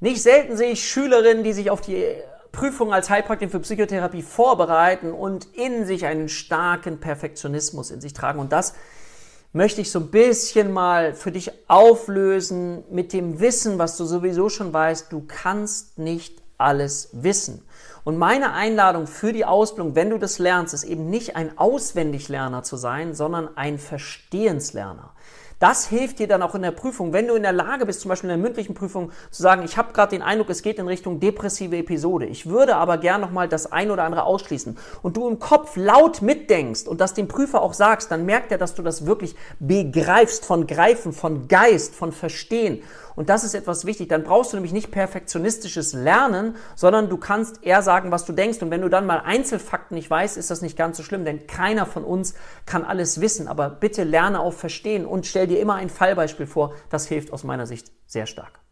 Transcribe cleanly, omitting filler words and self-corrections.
Nicht selten sehe ich Schülerinnen, die sich auf die Prüfung als Heilpraktiker für Psychotherapie vorbereiten und in sich einen starken Perfektionismus in sich tragen. Und das möchte ich so ein bisschen mal für dich auflösen mit dem Wissen, was du sowieso schon weißt, du kannst nicht alles wissen. Und meine Einladung für die Ausbildung, wenn du das lernst, ist eben nicht ein Auswendiglerner zu sein, sondern ein Verstehenslerner. Das hilft dir dann auch in der Prüfung, wenn du in der Lage bist, zum Beispiel in der mündlichen Prüfung zu sagen, ich habe gerade den Eindruck, es geht in Richtung depressive Episode. Ich würde aber gern nochmal das ein oder andere ausschließen. Und du im Kopf laut mitdenkst und das dem Prüfer auch sagst, dann merkt er, dass du das wirklich begreifst von Greifen, von Geist, von Verstehen. Und das ist etwas wichtig. Dann brauchst du nämlich nicht perfektionistisches Lernen, sondern du kannst eher sagen, was du denkst. Und wenn du dann mal Einzelfakten nicht weißt, ist das nicht ganz so schlimm, denn keiner von uns kann alles wissen. Aber bitte lerne auch verstehen und stell dir immer ein Fallbeispiel vor. Das hilft aus meiner Sicht sehr stark.